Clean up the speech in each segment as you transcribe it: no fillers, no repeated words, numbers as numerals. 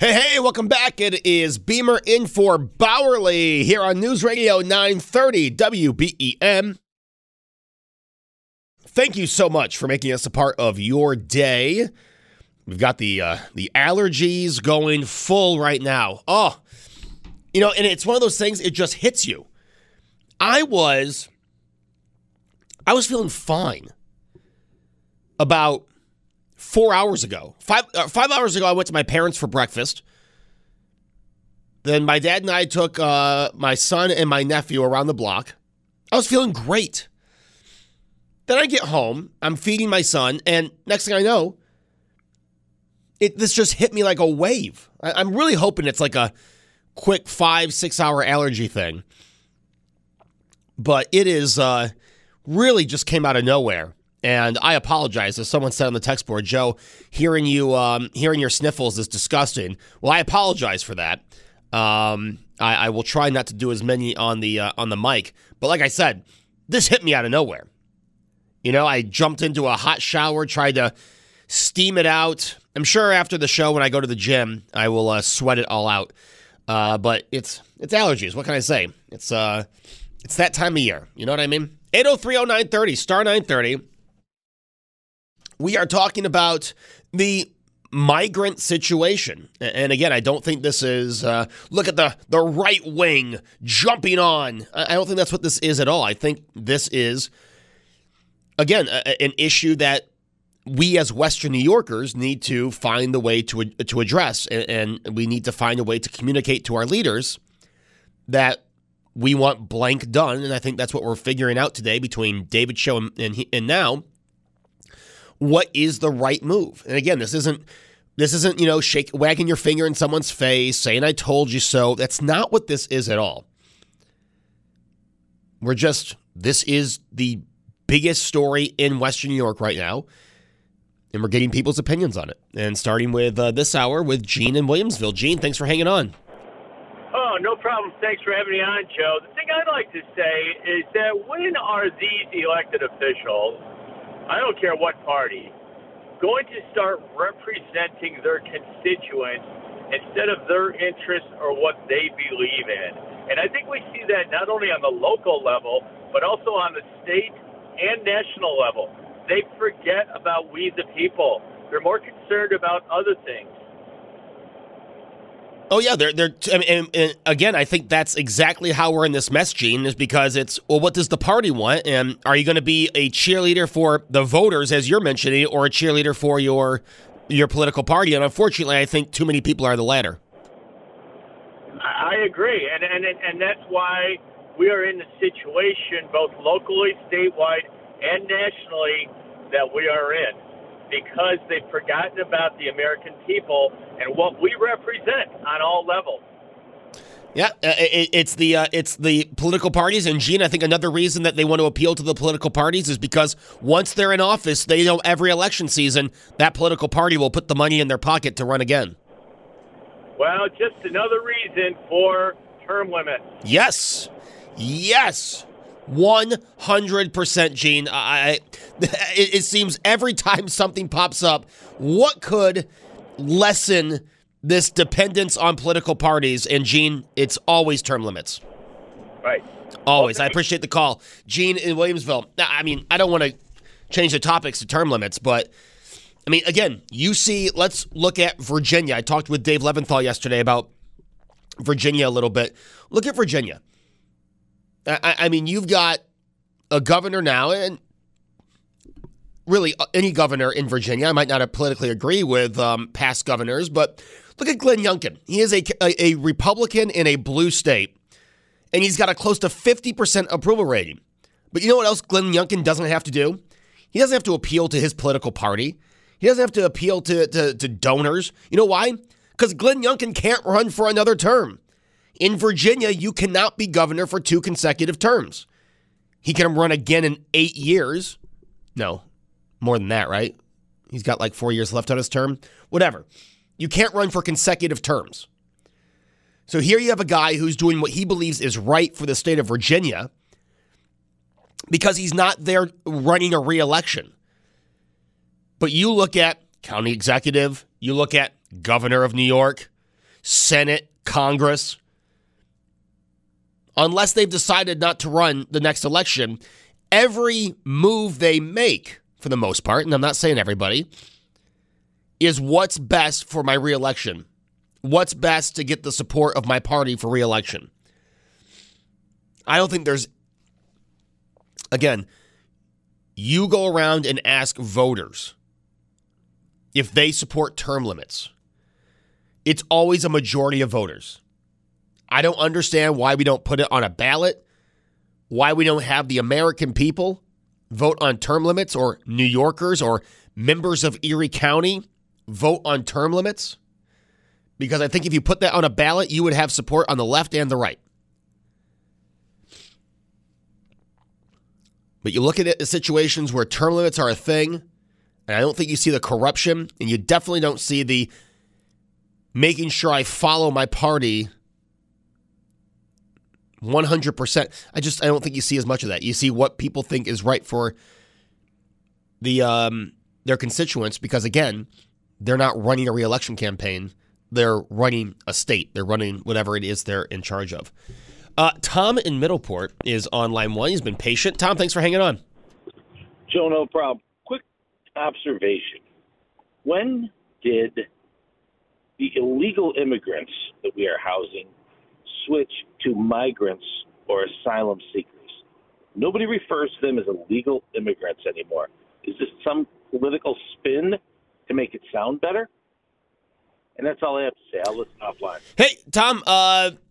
Hey, welcome back. It is Beamer in for Bauerle here on News Radio 930 WBEN. Thank you so much for making us a part of your day. We've got the allergies going full right now. Oh, you know, and it's one of those things, it just hits you. I was feeling fine about 4 hours ago. Five hours ago, I went to my parents for breakfast. Then my dad and I took my son and my nephew around the block. I was feeling great. Then I get home, I'm feeding my son, and next thing I know, this just hit me like a wave. I'm really hoping it's like a quick 5-6 hour allergy thing. But it is really just came out of nowhere. And I apologize. As someone said on the text board, Joe, hearing your sniffles is disgusting. Well, I apologize for that. I will try not to do as many on the mic. But like I said, this hit me out of nowhere. You know, I jumped into a hot shower, tried to steam it out. I'm sure after the show, when I go to the gym, I will sweat it all out. But it's allergies. What can I say? It's that time of year. You know what I mean? 8030930 star 930. We are talking about the migrant situation. And again, I don't think this is, look at the right wing jumping on. I don't think that's what this is at all. I think this is, again, an issue that we as Western New Yorkers need to find the way to address. And we need to find a way to communicate to our leaders that we want blank done. And I think that's what we're figuring out today between David's show and now. What is the right move? And again, this isn't, you know, wagging your finger in someone's face, saying I told you so. That's not what this is at all. This is the biggest story in Western New York right now, and we're getting people's opinions on it. And starting with this hour with Gene in Williamsville. Gene, thanks for hanging on. Oh, no problem. Thanks for having me on, Joe. The thing I'd like to say is that when are these elected officials, I don't care what party, going to start representing their constituents instead of their interests or what they believe in? And I think we see that not only on the local level, but also on the state and national level. They forget about we the people. They're more concerned about other things. Oh, yeah. And again, I think that's exactly how we're in this mess, Gene, is because it's, well, what does the party want? And are you going to be a cheerleader for the voters, as you're mentioning, or a cheerleader for your political party? And unfortunately, I think too many people are the latter. I agree. And that's why we are in the situation, both locally, statewide, and nationally, that we are in, because they've forgotten about the American people and what we represent on all levels. Yeah, it's the political parties. And, Gene, I think another reason that they want to appeal to the political parties is because once they're in office, they know every election season that political party will put the money in their pocket to run again. Well, just another reason for term limits. Yes. 100%, Gene. It seems every time something pops up, what could lessen this dependence on political parties? And, Gene, it's always term limits. Right. Always. Okay. I appreciate the call. Gene in Williamsville. I mean, I don't want to change the topics to term limits, but I mean, again, you see, let's look at Virginia. I talked with Dave Leventhal yesterday about Virginia a little bit. Look at Virginia. I mean, you've got a governor now, and really any governor in Virginia. I might not politically agree with past governors, but look at Glenn Youngkin. He is a Republican in a blue state, and he's got a close to 50% approval rating. But you know what else Glenn Youngkin doesn't have to do? He doesn't have to appeal to his political party. He doesn't have to appeal to donors. You know why? Because Glenn Youngkin can't run for another term. In Virginia, you cannot be governor for 2 consecutive terms. He can run again in 8 years. No, more than that, right? He's got like 4 years left on his term. Whatever. You can't run for consecutive terms. So here you have a guy who's doing what he believes is right for the state of Virginia, because he's not there running a re-election. But you look at county executive, you look at governor of New York, Senate, Congress. Unless they've decided not to run the next election, every move they make, for the most part, and I'm not saying everybody, is what's best for my re-election. What's best to get the support of my party for re-election. I don't think there's... Again, you go around and ask voters if they support term limits. It's always a majority of voters. I don't understand why we don't put it on a ballot, why we don't have the American people vote on term limits, or New Yorkers or members of Erie County vote on term limits. Because I think if you put that on a ballot, you would have support on the left and the right. But you look at it as situations where term limits are a thing, and I don't think you see the corruption, and you definitely don't see the making sure I follow my party 100%. I don't think you see as much of that. You see what people think is right for the their constituents, because, again, they're not running a re-election campaign. They're running a state. They're running whatever it is they're in charge of. Tom in Middleport is on line one. He's been patient. Tom, thanks for hanging on. Joe, no problem. Quick observation. When did the illegal immigrants that we are housing switch to migrants or asylum seekers? Nobody refers to them as illegal immigrants anymore. Is this some political spin to make it sound better? And that's all I have to say. I'll listen offline. Hey, Tom,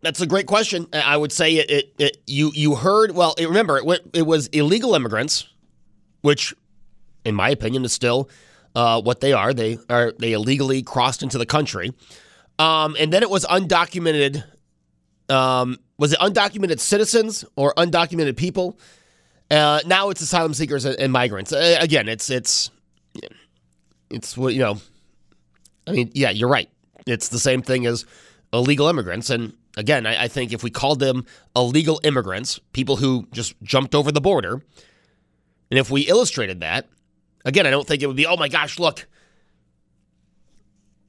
that's a great question. I would say you heard, well, remember, it was illegal immigrants, which, in my opinion, is still what they are. They illegally crossed into the country. And then it was undocumented. Was it undocumented citizens or undocumented people? Now it's asylum seekers and migrants. Again, it's what, you know, I mean, yeah, you're right. It's the same thing as illegal immigrants. And again, I think if we called them illegal immigrants, people who just jumped over the border, and if we illustrated that, again, I don't think it would be, oh my gosh, look.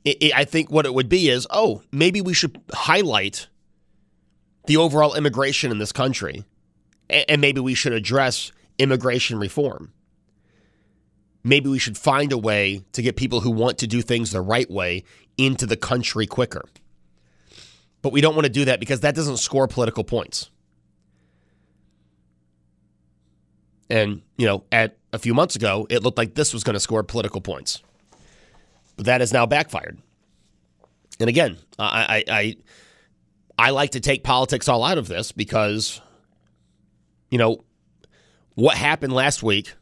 I think what it would be is, oh, maybe we should highlight the overall immigration in this country, and maybe we should address immigration reform. Maybe we should find a way to get people who want to do things the right way into the country quicker. But we don't want to do that because that doesn't score political points. And, you know, at a few months ago, it looked like this was going to score political points. But that has now backfired. And again, I like to take politics all out of this because, you know, what happened last week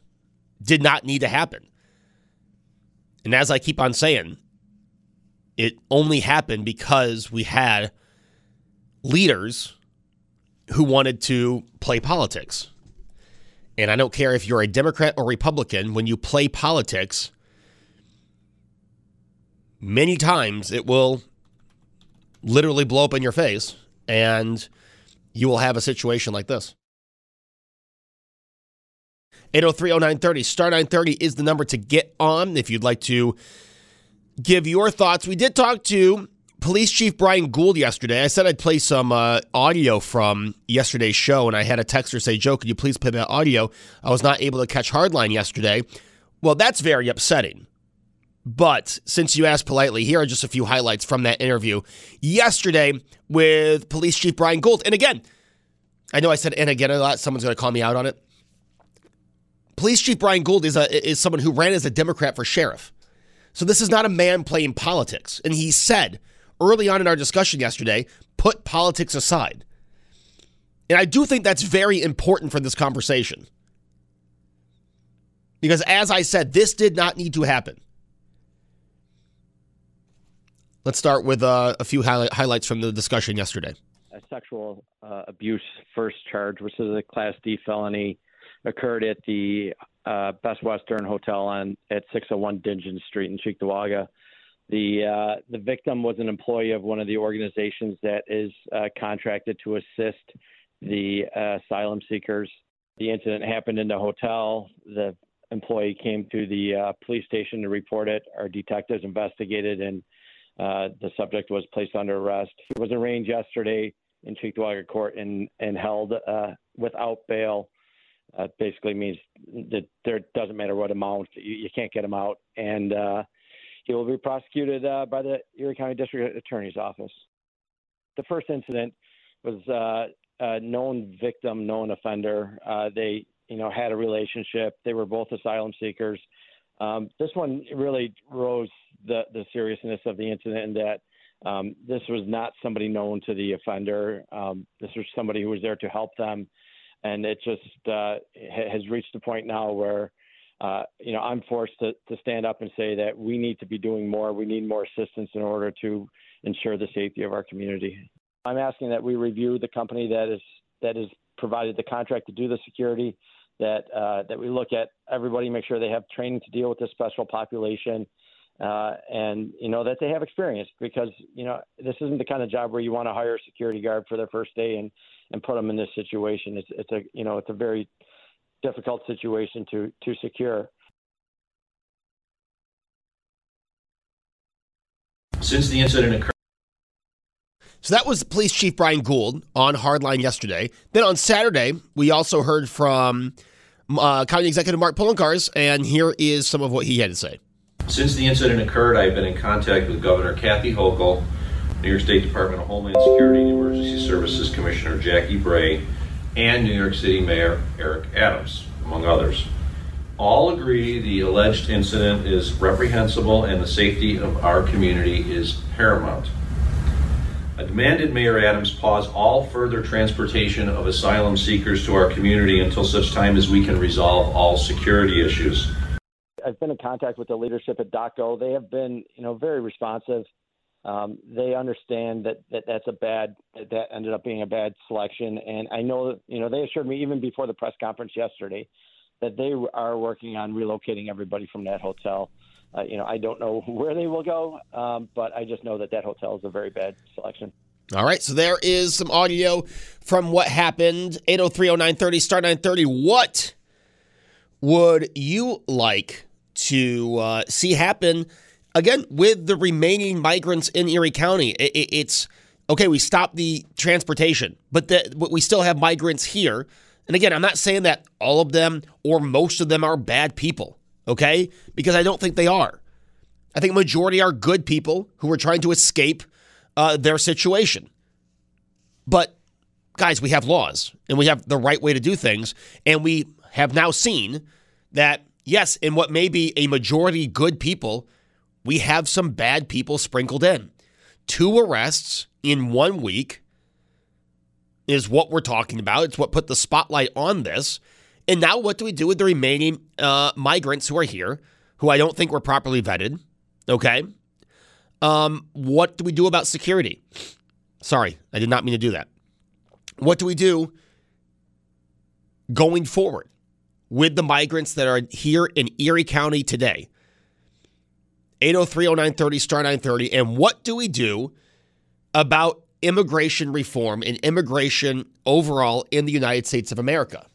did not need to happen. And as I keep on saying, it only happened because we had leaders who wanted to play politics. And I don't care if you're a Democrat or Republican, when you play politics, many times it will literally blow up in your face, and you will have a situation like this. 803-0930, star 930 is the number to get on if you'd like to give your thoughts. We did talk to Police Chief Brian Gould yesterday. I said I'd play some audio from yesterday's show, and I had a texter say, Joe, could you please play that audio? I was not able to catch Hardline yesterday. Well, that's very upsetting But since you asked politely, here are just a few highlights from that interview yesterday with Police Chief Brian Gould. And again, I know I said "and again" a lot. Someone's going to call me out on it. Police Chief Brian Gould is someone who ran as a Democrat for sheriff. So this is not a man playing politics. And he said early on in our discussion yesterday, put politics aside. And I do think that's very important for this conversation. Because as I said, this did not need to happen. Let's start with a few highlights from the discussion yesterday. A sexual abuse first charge, which is a Class D felony, occurred at the Best Western Hotel at 601 Dingen Street in Cheektowaga. The victim was an employee of one of the organizations that is contracted to assist the asylum seekers. The incident happened in the hotel. The employee came to the police station to report it. Our detectives investigated, and the subject was placed under arrest. He was arraigned yesterday in Cheektowaga court and held without bail. Basically means that there doesn't matter what amount, you can't get him out. And he will be prosecuted by the Erie County District Attorney's Office. The first incident was a known victim, known offender. They had a relationship. They were both asylum seekers. This one really rose the seriousness of the incident in that this was not somebody known to the offender. This was somebody who was there to help them. And it just has reached the point now where, I'm forced to stand up and say that we need to be doing more. We need more assistance in order to ensure the safety of our community. I'm asking that we review the company that is provided the contract to do the security, that we look at everybody, make sure they have training to deal with this special population, and, that they have experience, because, this isn't the kind of job where you want to hire a security guard for their first day and put them in this situation. It's a very difficult situation to secure. Since the incident occurred. So that was Police Chief Brian Gould on Hardline yesterday. Then on Saturday, we also heard from County Executive Mark Poloncarz, and here is some of what he had to say. Since the incident occurred, I've been in contact with Governor Kathy Hochul, New York State Department of Homeland Security and Emergency Services Commissioner Jackie Bray, and New York City Mayor Eric Adams, among others. All agree the alleged incident is reprehensible and the safety of our community is paramount. I demanded Mayor Adams pause all further transportation of asylum seekers to our community until such time as we can resolve all security issues. I've been in contact with the leadership at DOCO. They have been, very responsive. They understand that that ended up being a bad selection. And I know that, they assured me even before the press conference yesterday that they are working on relocating everybody from that hotel. I don't know where they will go, but I just know that hotel is a very bad selection. All right, so there is some audio from what happened. 803-0930, star 930. What would you like to see happen, again, with the remaining migrants in Erie County? It's, okay, we stopped the transportation, but we still have migrants here. And again, I'm not saying that all of them or most of them are bad people. Okay, because I don't think they are. I think a majority are good people who are trying to escape their situation. But, guys, we have laws, and we have the right way to do things, and we have now seen that, yes, in what may be a majority good people, we have some bad people sprinkled in. 2 arrests in 1 week is what we're talking about. It's what put the spotlight on this. And now what do we do with the remaining migrants who are here, who I don't think were properly vetted, okay? What do we do about security? Sorry, I did not mean to do that. What do we do going forward with the migrants that are here in Erie County today? 803-0930, star 930. And what do we do about immigration reform and immigration overall in the United States of America?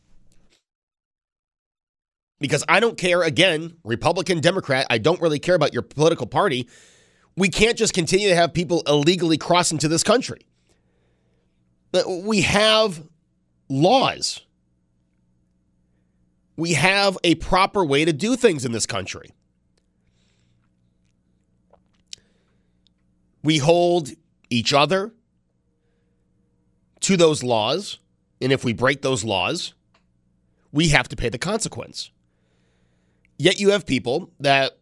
Because I don't care, again, Republican, Democrat, I don't really care about your political party. We can't just continue to have people illegally cross into this country. We have laws. We have a proper way to do things in this country. We hold each other to those laws, and if we break those laws, we have to pay the consequence. Yet you have people that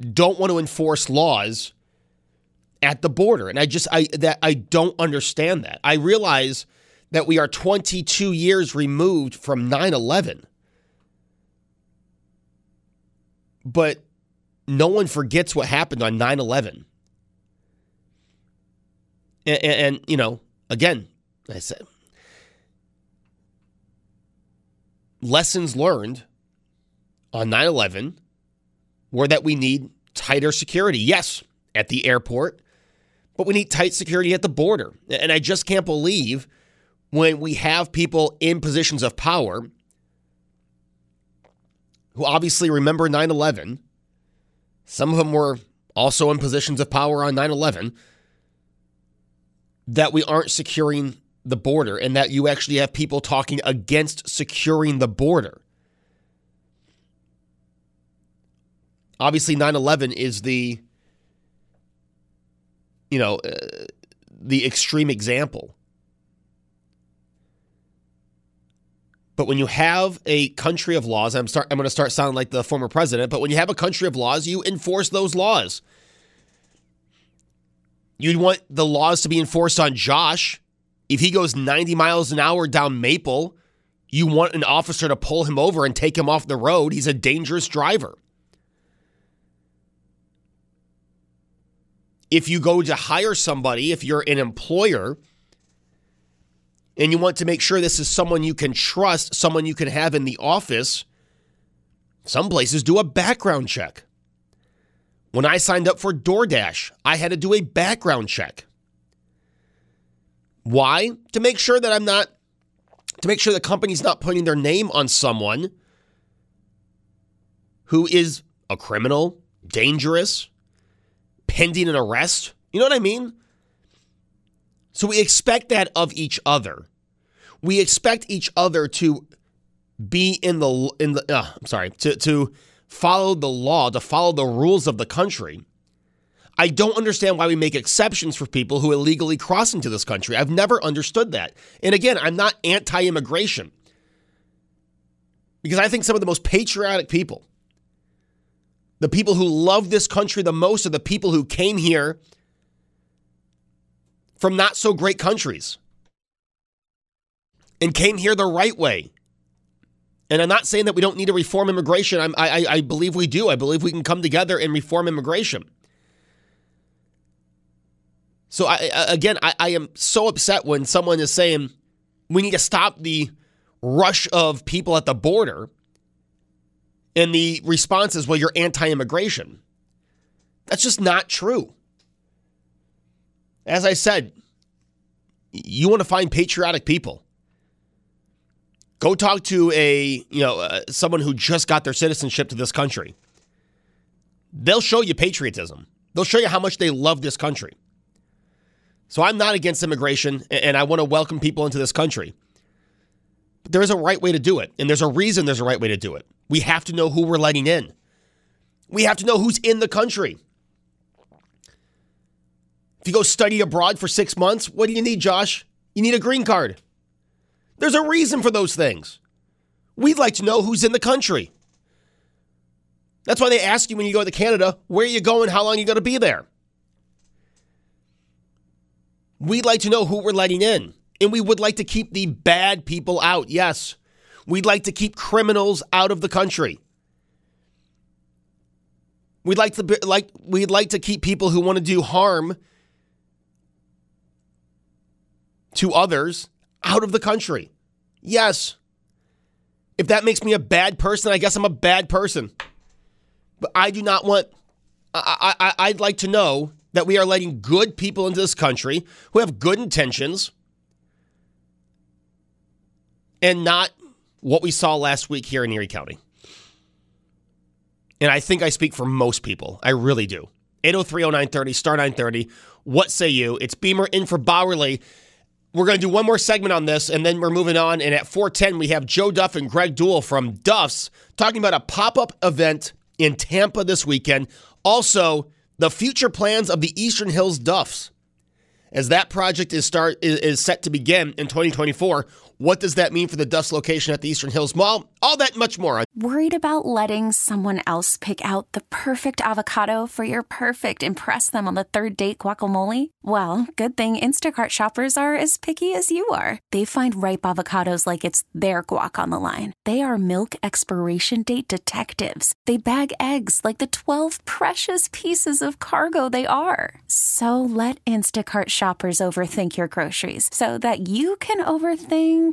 don't want to enforce laws at the border, and I don't understand that. I realize that we are 22 years removed from 9/11. But no one forgets what happened on 9/11. And you know, again, I said, lessons learned on 9/11 were that we need tighter security. Yes, at the airport, but we need tight security at the border. And I just can't believe when we have people in positions of power who obviously remember 9/11. Some of them were also in positions of power on 9/11, that we aren't securing the border, and that you actually have people talking against securing the border. Obviously, 9/11 is the extreme example. But when you have a country of laws, I'm going to start sounding like the former president, but when you have a country of laws, you enforce those laws. You'd want the laws to be enforced on Josh. If he goes 90 miles an hour down Maple, you want an officer to pull him over and take him off the road. He's a dangerous driver. If you go to hire somebody, if you're an employer, and you want to make sure this is someone you can trust, someone you can have in the office, some places do a background check. When I signed up for DoorDash, I had to do a background check. Why? To make sure the company's not putting their name on someone who is a criminal, dangerous, pending an arrest. You know what I mean? So we expect that of each other. We expect each other to be to follow the law, to follow the rules of the country. I don't understand why we make exceptions for people who illegally cross into this country. I've never understood that. And again, I'm not anti-immigration, because I think some of the most patriotic people, the people who love this country the most, are the people who came here from not so great countries and came here the right way. And I'm not saying that we don't need to reform immigration. I believe we do. I believe we can come together and reform immigration. So I am so upset when someone is saying we need to stop the rush of people at the border, and the response is, well, you're anti-immigration. That's just not true. As I said, you want to find patriotic people. Go talk to someone who just got their citizenship to this country. They'll show you patriotism. They'll show you how much they love this country. So I'm not against immigration, and I want to welcome people into this country. But there is a right way to do it, and there's a reason there's a right way to do it. We have to know who we're letting in. We have to know who's in the country. If you go study abroad for 6 months, what do you need, Josh? You need a green card. There's a reason for those things. We'd like to know who's in the country. That's why they ask you when you go to Canada, where are you going, how long are you going to be there? We'd like to know who we're letting in. And we would like to keep the bad people out, yes. We'd like to keep criminals out of the country. We'd like to keep people who want to do harm to others out of the country. Yes. If that makes me a bad person, I guess I'm a bad person. But I do not want, I'd like to know that we are letting good people into this country who have good intentions, and not what we saw last week here in Erie County. And I think I speak for most people. I really do. 803-0930, star 930. What say you? It's Beamer in for Bauerle. We're going to do one more segment on this, and then we're moving on. And at 4:10, we have Joe Duff and Greg Duell from Duff's talking about a pop-up event in Tampa this weekend. Also, the future plans of the Eastern Hills Duffs. As that project is set to begin in 2024, what does that mean for the Duffs location at the Eastern Hills Mall? All that and much more. Worried about letting someone else pick out the perfect avocado for your perfect impress them on the third date guacamole? Well, good thing Instacart shoppers are as picky as you are. They find ripe avocados like it's their guac on the line. They are milk expiration date detectives. They bag eggs like the 12 precious pieces of cargo they are. So let Instacart shoppers overthink your groceries so that you can overthink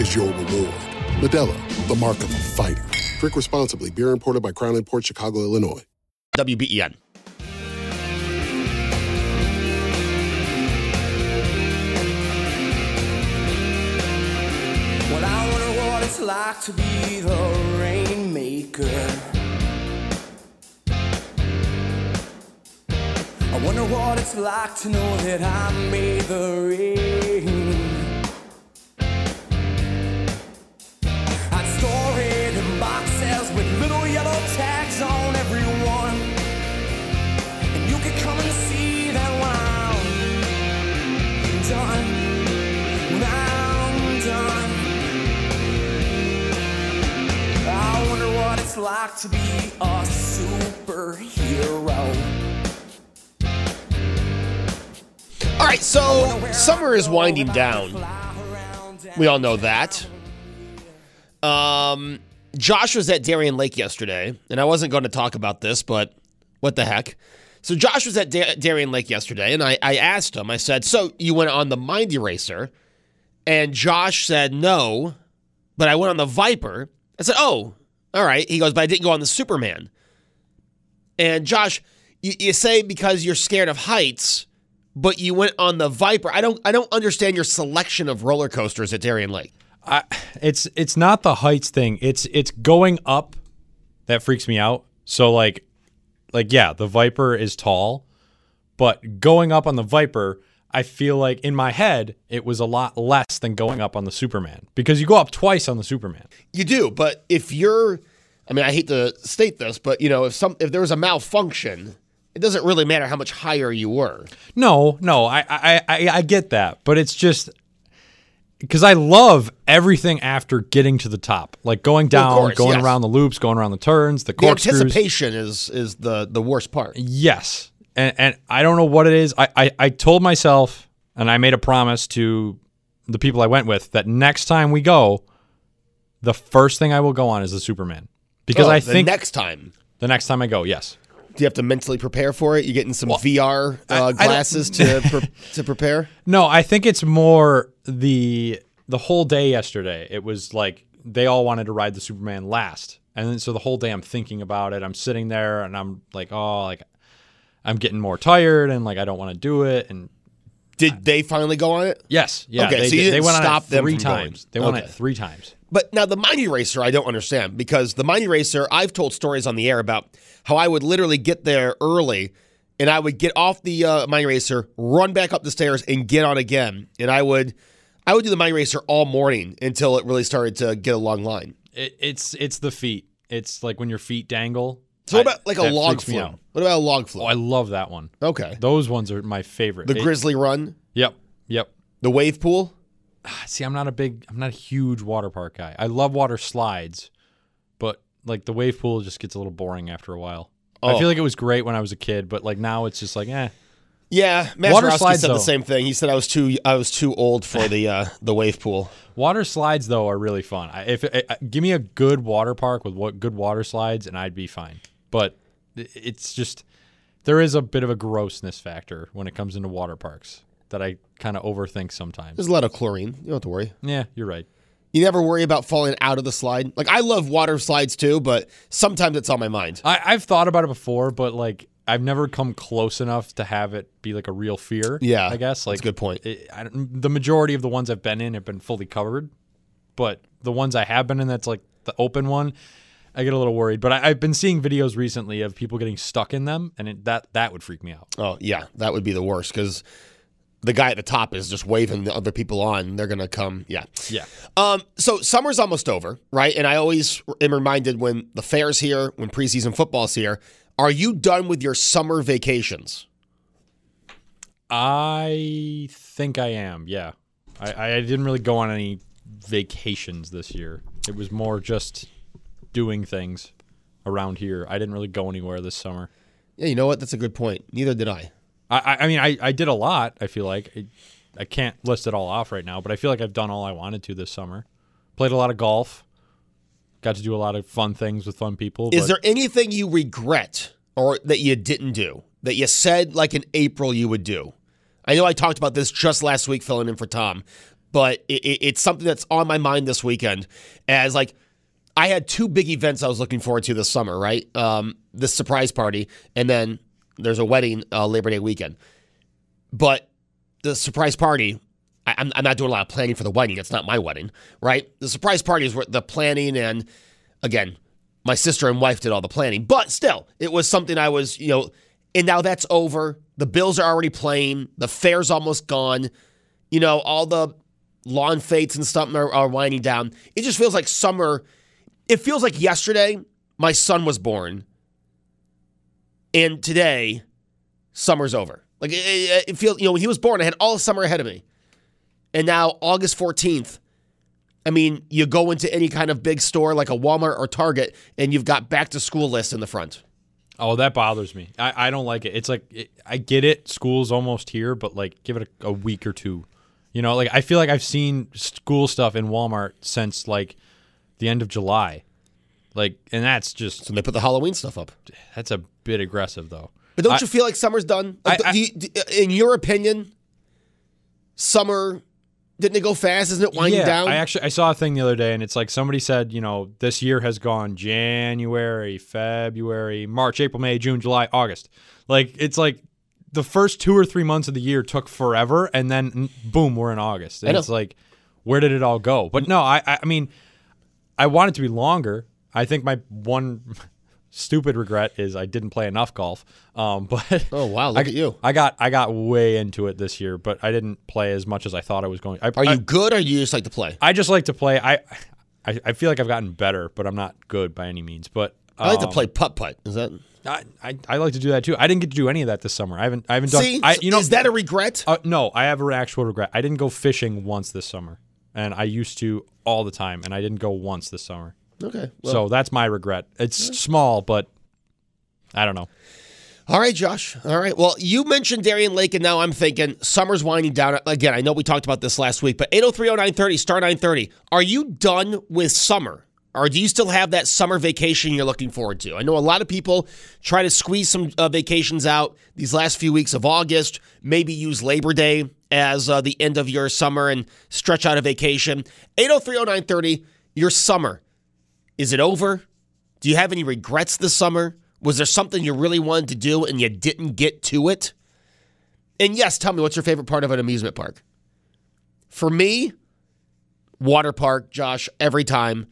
is your reward. Modelo, the mark of a fighter. Drink responsibly. Beer imported by Crown Imports, Chicago, Illinois. WBEN. It's like to be the rainmaker. I wonder what it's like to know that I made the rain. I'd store it in boxes with little yellow tags on every one, and you could come and see that when I'm done. When I'm done, I wonder what it's like to be a superhero. All right, so summer is winding down. We all know that. Josh was at Darien Lake yesterday, and I wasn't going to talk about this, but what the heck. So Josh was at Darien Lake yesterday, and I asked him, I said, so you went on the Mind Eraser? And Josh said, no, but I went on the Viper. I said, oh, all right. He goes, but I didn't go on the Superman. And Josh, you say because you're scared of heights, but you went on the Viper. I don't understand your selection of roller coasters at Darien Lake. It's not the heights thing. It's going up that freaks me out. So like yeah, the Viper is tall, but going up on the Viper, I feel like in my head, it was a lot less than going up on the Superman, because you go up twice on the Superman. You do, but if you're, I mean, I hate to state this, but you know, if there was a malfunction, it doesn't really matter how much higher you were. No, I get that, but it's just because I love everything after getting to the top, like going down, well, of course, going yes. around the loops, going around the turns, the corkscrews. The anticipation is the worst part. Yes. And I don't know what it is. I told myself, and I made a promise to the people I went with, that next time we go, the first thing I will go on is the Superman. Because I think the next time I go, yes. Do you have to mentally prepare for it? You getting some VR glasses to prepare? No, I think it's more the whole day yesterday. It was like they all wanted to ride the Superman last, and then so the whole day I'm thinking about it. I'm sitting there and I'm like, I'm getting more tired, and I don't want to do it. And did they finally go on it? Yes. Yeah. Okay. So they went on it 3 times. They went on it 3 times. But now the Mind Eraser, I don't understand, because the Mind Eraser, I've told stories on the air about how I would literally get there early, and I would get off the Mind Eraser, run back up the stairs, and get on again, and I would do the Mind Eraser all morning until it really started to get a long line. It's the feet. It's like when your feet dangle. So what about a log flume? What about a log flume? Oh, I love that one. Okay. Those ones are my favorite. The Grizzly Run? Yep. The wave pool? See, I'm not a huge water park guy. I love water slides, but like the wave pool just gets a little boring after a while. Oh. I feel like it was great when I was a kid, but like now it's just like, eh. Yeah, Mazurowski said the same thing. He said I was too old for the wave pool. Water slides though are really fun. Give me a good water park with good water slides, and I'd be fine. But it's just there is a bit of a grossness factor when it comes into water parks that I kind of overthink sometimes. There's a lot of chlorine. You don't have to worry. Yeah, you're right. You never worry about falling out of the slide. Like I love water slides too, but sometimes it's on my mind. I've thought about it before, but like. I've never come close enough to have it be like a real fear. Yeah, I guess. Like, that's a good point. The majority of the ones I've been in have been fully covered, but the ones I have been in that's like the open one, I get a little worried. But I've been seeing videos recently of people getting stuck in them, and that would freak me out. Oh, yeah. That would be the worst because the guy at the top is just waving the other people on. They're going to come. Yeah. Yeah. So summer's almost over, right? And I always am reminded when the fair's here, when preseason football's here, are you done with your summer vacations? I think I am, yeah. I didn't really go on any vacations this year. It was more just doing things around here. I didn't really go anywhere this summer. Yeah, you know what? That's a good point. Neither did I. I mean, I did a lot, I feel like. I can't list it all off right now, but I feel like I've done all I wanted to this summer. Played a lot of golf. Got to do a lot of fun things with fun people. Is there anything you regret or that you didn't do that you said like in April you would do? I know I talked about this just last week filling in for Tom, but it's something that's on my mind this weekend as like I had two big events I was looking forward to this summer, right? This surprise party and then there's a wedding Labor Day weekend. But the surprise party... I'm not doing a lot of planning for the wedding. It's not my wedding, right? The surprise party is the planning, and again, my sister and wife did all the planning. But still, it was something I was, you know, and now that's over. The Bills are already playing. The fair's almost gone. You know, all the lawn fates and stuff are winding down. It just feels like summer. It feels like yesterday my son was born, and today summer's over. Like it feels, you know, when he was born, I had all summer ahead of me. And now August 14th, I mean, you go into any kind of big store like a Walmart or Target, and you've got back to school lists in the front. Oh, that bothers me. I don't like it. It's like, I get it. School's almost here, but like give it a week or two. You know, like I feel like I've seen school stuff in Walmart since like the end of July. Like, and that's just. So they put the Halloween stuff up. That's a bit aggressive though. But don't you feel like summer's done? Like, in your opinion, summer. Didn't it go fast? Isn't it winding down? I saw a thing the other day, and it's like somebody said, you know, this year has gone January, February, March, April, May, June, July, August. Like, it's like the first 2 or 3 months of the year took forever, and then, boom, we're in August. And it's like, where did it all go? But no, I mean, I want it to be longer. I think my one stupid regret is I didn't play enough golf. But oh wow, look at you! I got way into it this year, but I didn't play as much as I thought I was going. Are you good, or do you just like to play? I just like to play. I feel like I've gotten better, but I'm not good by any means. But I like to play putt. Is that? I like to do that too. I didn't get to do any of that this summer. I haven't done. See, is that a regret? No, I have an actual regret. I didn't go fishing once this summer, and I used to all the time, and I didn't go once this summer. Okay. Well, so that's my regret. It's small, but I don't know. All right, Josh. All right. Well, you mentioned Darien Lake, and now I'm thinking summer's winding down. Again, I know we talked about this last week, but 803-0930, star 930. Are you done with summer? Or do you still have that summer vacation you're looking forward to? I know a lot of people try to squeeze some vacations out these last few weeks of August, maybe use Labor Day as the end of your summer and stretch out a vacation. 803-0930, your summer. Is it over? Do you have any regrets this summer? Was there something you really wanted to do and you didn't get to it? And yes, tell me, what's your favorite part of an amusement park? For me, water park, Josh, every time.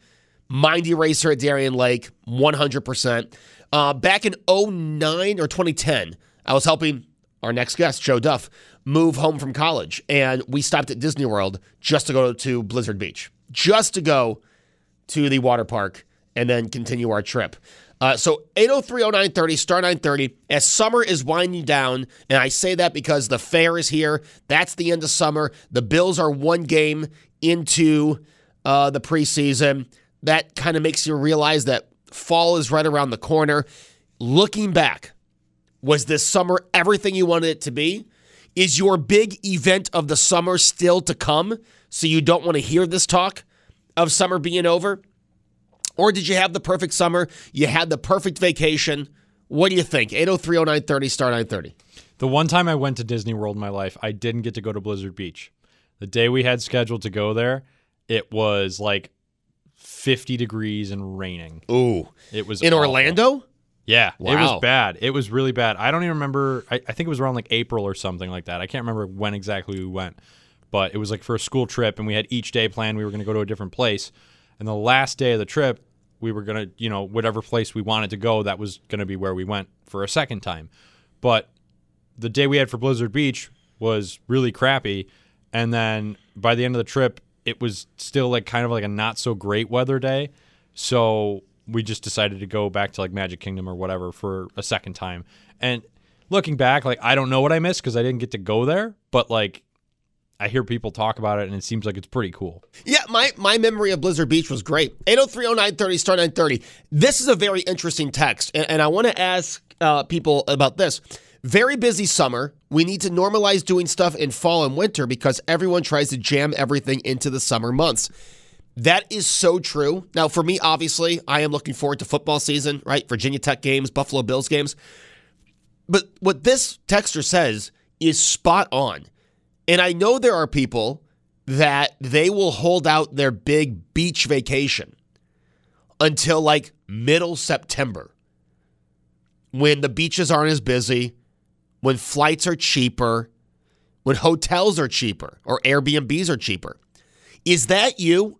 Mind Eraser at Darien Lake, 100%. Back in 2009 or 2010, I was helping our next guest, Joe Duff, move home from college. And we stopped at Disney World just to go to Blizzard Beach. Just to go to the water park, and then continue our trip. So 803-0930, star 930, as summer is winding down, and I say that because the fair is here. That's the end of summer. The Bills are one game into the preseason. That kind of makes you realize that Fall is right around the corner. Looking back, was this summer everything you wanted it to be? Is your big event of the summer still to come, so you don't want to hear this talk of summer being over? Or did you have the perfect summer? You had the perfect vacation. What do you think? 803-0930, star 930. The one time I went to Disney World in my life, I didn't get to go to Blizzard Beach. The day we had scheduled to go there, it was like 50 degrees and raining. Ooh. It was in awful. Orlando? Yeah. Wow. It was bad. It was really bad. I don't even remember. I think it was around like April or something like that. I can't remember when exactly we went, but it was like for a school trip, and we had each day planned. We were going to go to a different place. And the last day of the trip, we were going to, you know, whatever place we wanted to go, that was going to be where we went for a second time. But the day we had for Blizzard Beach was really crappy. And then by the end of the trip, it was still like kind of like a not so great weather day. So we just decided to go back to like Magic Kingdom or whatever for a second time. And looking back, like, I don't know what I missed because I didn't get to go there, but like, I hear people talk about it, and it seems like it's pretty cool. Yeah, my memory of Blizzard Beach was great. 803-0930, star 930. This is a very interesting text, and I want to ask people about this. Very busy summer. We need to normalize doing stuff in fall and winter because everyone tries to jam everything into the summer months. That is so true. Now, for me, obviously, I am looking forward to football season, right? Virginia Tech games, Buffalo Bills games. But what this texter says is spot on. And I know there are people that they will hold out their big beach vacation until like middle September, when the beaches aren't as busy, when flights are cheaper, when hotels are cheaper or Airbnbs are cheaper. Is that you?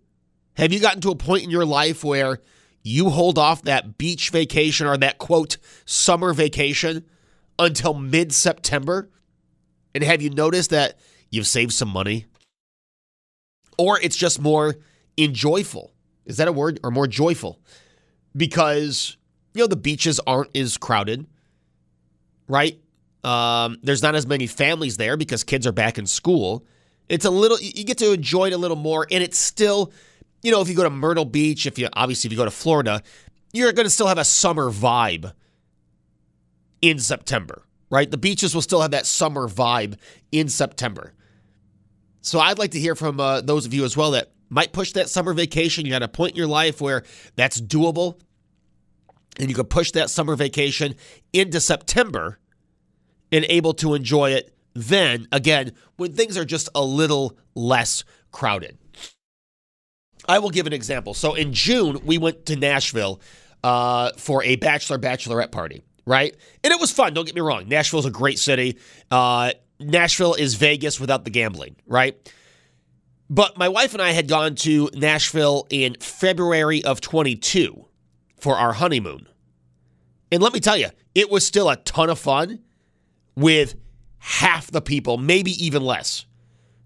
Have you gotten to a point in your life where you hold off that beach vacation or that, quote, summer vacation until mid-September? And have you noticed that you've saved some money? Or it's just more enjoyful. Is that a word? Or more joyful? Because, you know, the beaches aren't as crowded, right? There's not as many families there because kids are back in school. It's a little, you get to enjoy it a little more. And it's still, you know, if you go to Myrtle Beach, if you go to Florida, you're going to still have a summer vibe in September. Right? The beaches will still have that summer vibe in September. So I'd like to hear from those of you as well that might push that summer vacation. You got a point in your life where that's doable, and you can push that summer vacation into September and able to enjoy it then, again, when things are just a little less crowded. I will give an example. So in June, we went to Nashville for a bachelorette party. Right? And it was fun. Don't get me wrong. Nashville's a great city. Nashville is Vegas without the gambling, right? But my wife and I had gone to Nashville in February of 22 for our honeymoon. And let me tell you, it was still a ton of fun with half the people, maybe even less.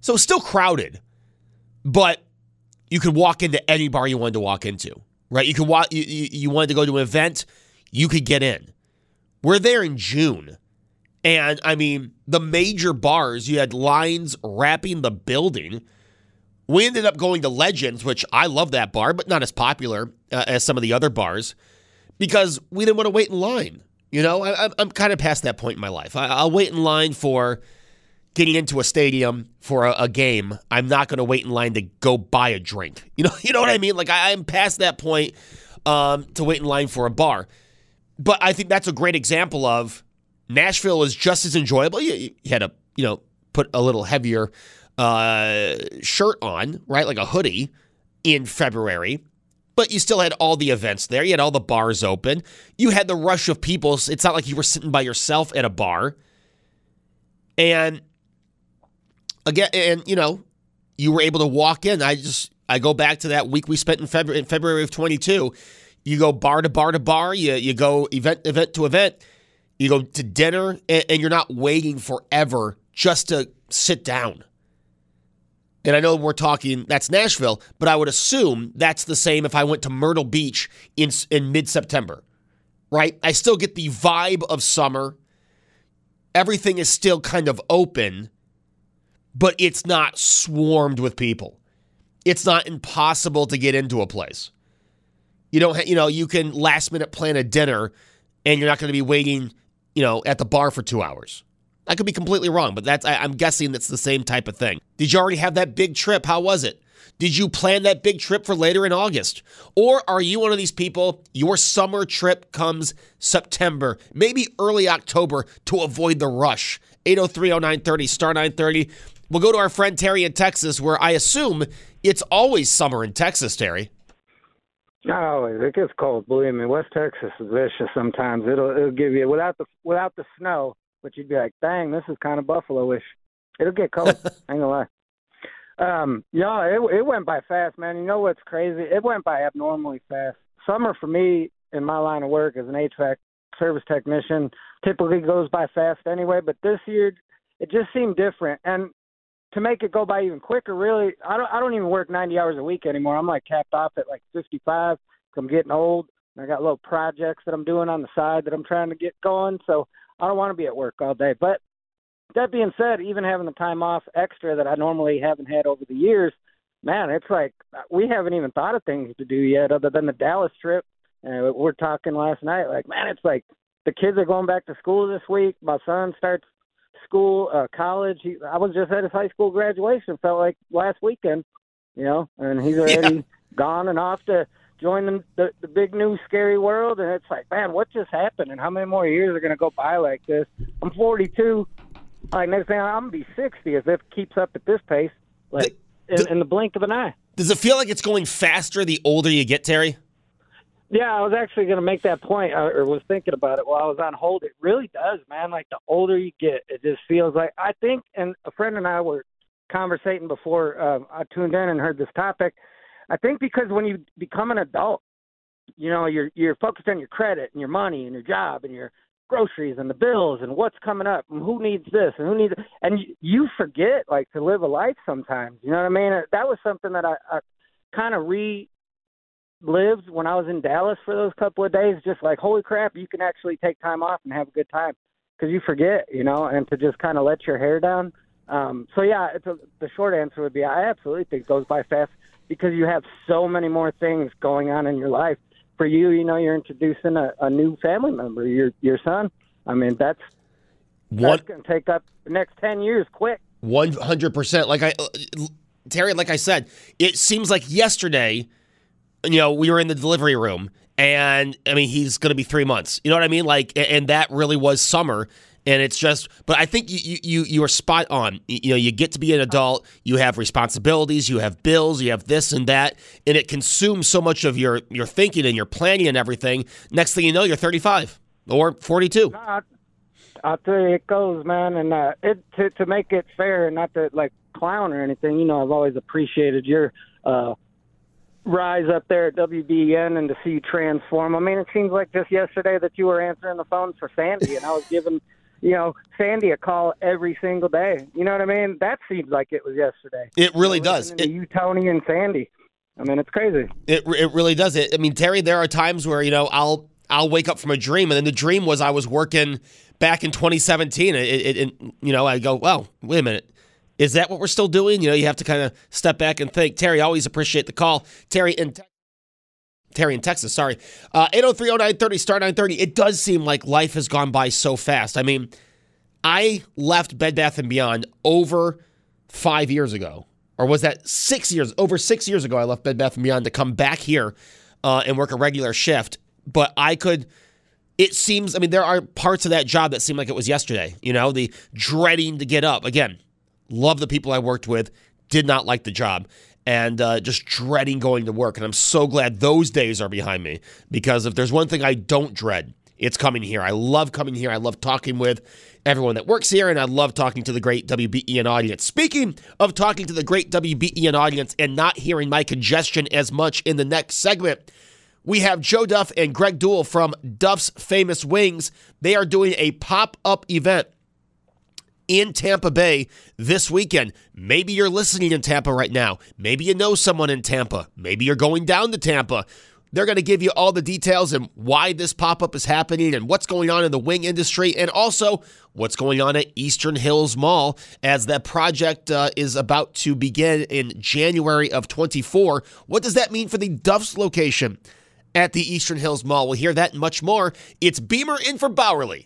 So it's still crowded, but you could walk into any bar you wanted to walk into, right? You could walk, you wanted to go to an event, you could get in. We're there in June, and, I mean, the major bars, you had lines wrapping the building. We ended up going to Legends, which I love that bar, but not as popular as some of the other bars, because we didn't want to wait in line. You know, I'm kind of past that point in my life. I'll wait in line for getting into a stadium for a game. I'm not going to wait in line to go buy a drink. You know what I mean? Like, I'm past that point to wait in line for a bar. But I think that's a great example of Nashville is just as enjoyable. You had to, you know, put a little heavier shirt on, right, like a hoodie in February. But you still had all the events there. You had all the bars open. You had the rush of people. It's not like you were sitting by yourself at a bar. And, again, and you know, you were able to walk in. I go back to that week we spent in February of 22. You go bar to bar to bar. You go event to event. You go to dinner, and you're not waiting forever just to sit down. And I know we're talking, that's Nashville, but I would assume that's the same if I went to Myrtle Beach in mid-September, right? I still get the vibe of summer. Everything is still kind of open, but it's not swarmed with people. It's not impossible to get into a place. You don't, you know, you can last minute plan a dinner and you're not going to be waiting, you know, at the bar for 2 hours. I could be completely wrong, but that's, I'm guessing that's the same type of thing. Did you already have that big trip? How was it? Did you plan that big trip for later in August? Or are you one of these people, your summer trip comes September, maybe early October to avoid the rush? 803-0930, star 930. We'll go to our friend Terry in Texas, where I assume it's always summer in Texas, Terry. Not always. It gets cold, believe me. West Texas is vicious sometimes. It'll give you, without the snow, but you'd be like, dang, this is kind of Buffalo-ish. It'll get cold. I ain't gonna lie. It went by fast, man. You know what's crazy? It went by abnormally fast. Summer for me in my line of work as an HVAC service technician typically goes by fast anyway, but this year it just seemed different. And to make it go by even quicker, really, I don't even work 90 hours a week anymore. I'm like capped off at like 55 because I'm getting old, and I got little projects that I'm doing on the side that I'm trying to get going, so I don't want to be at work all day. But that being said, even having the time off extra that I normally haven't had over the years, man, it's like we haven't even thought of things to do yet other than the Dallas trip. We're talking last night, like, man, it's like the kids are going back to school this week. My son starts school, college. I was just at his high school graduation, felt like last weekend, you know, and he's already gone and off to join the big new scary world. And it's like, man, what just happened? And how many more years are going to go by like this? I'm 42. Like, next thing I'm going to be 60 if it keeps up at this pace, like in the blink of an eye. Does it feel like it's going faster the older you get, Terry? Yeah, I was actually going to make that point, or was thinking about it while I was on hold. It really does, man. Like, the older you get, it just feels like, I think, and a friend and I were conversating before I tuned in and heard this topic. I think because when you become an adult, you know, you're focused on your credit and your money and your job and your groceries and the bills and what's coming up and who needs this and who needs it. And you forget, like, to live a life sometimes. You know what I mean? That was something that I kind of lived when I was in Dallas for those couple of days, just like, holy crap, you can actually take time off and have a good time because you forget, you know, and to just kind of let your hair down. So yeah, the short answer would be I absolutely think it goes by fast because you have so many more things going on in your life. For you, you know, you're introducing a new family member, your son. I mean, that's going to take up the next 10 years quick. 100%. Terry, like I said, it seems like yesterday, you know, we were in the delivery room, and, I mean, he's going to be 3 months. You know what I mean? Like, and that really was summer, and it's just – but I think you are spot on. You know, you get to be an adult. You have responsibilities. You have bills. You have this and that, and it consumes so much of your thinking and your planning and everything. Next thing you know, you're 35 or 42. I'll tell you, it goes, man, and to make it fair and not to, like, clown or anything, you know, I've always appreciated your rise up there at WBEN and to see you transform. I mean, it seems like just yesterday that you were answering the phones for Sandy, and I was giving, you know, Sandy a call every single day. You know what I mean? That seems like it was yesterday. It really does. You, Tony, and Sandy. I mean, it's crazy. It really does. I mean, Terry, there are times where, you know, I'll wake up from a dream, and then the dream was I was working back in 2017. You know, I go, well, wait a minute. Is that what we're still doing? You know, you have to kind of step back and think. Terry, always appreciate the call. Terry in Texas, sorry. 803-0930, star 930. It does seem like life has gone by so fast. I mean, I left Bed Bath & Beyond over 5 years ago. Or was that 6 years? Over 6 years ago, I left Bed Bath & Beyond to come back here and work a regular shift. But I could... It seems... I mean, there are parts of that job that seem like it was yesterday. You know, the dreading to get up. Again... Love the people I worked with, did not like the job, and just dreading going to work. And I'm so glad those days are behind me because if there's one thing I don't dread, it's coming here. I love coming here. I love talking with everyone that works here, and I love talking to the great WBEN audience. Speaking of talking to the great WBEN audience and not hearing my congestion as much in the next segment, we have Joe Duff and Greg Duell from Duff's Famous Wings. They are doing a pop-up event in Tampa Bay this weekend. Maybe you're listening in Tampa right now. Maybe you know someone in Tampa. Maybe you're going down to Tampa. They're going to give you all the details and why this pop-up is happening and what's going on in the wing industry and also what's going on at Eastern Hills Mall as that project is about to begin in January of 24. What does that mean for the Duff's location? at the Eastern Hills Mall. We'll hear that and much more. It's Beamer in for Bauerle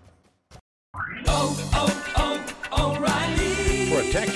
Protect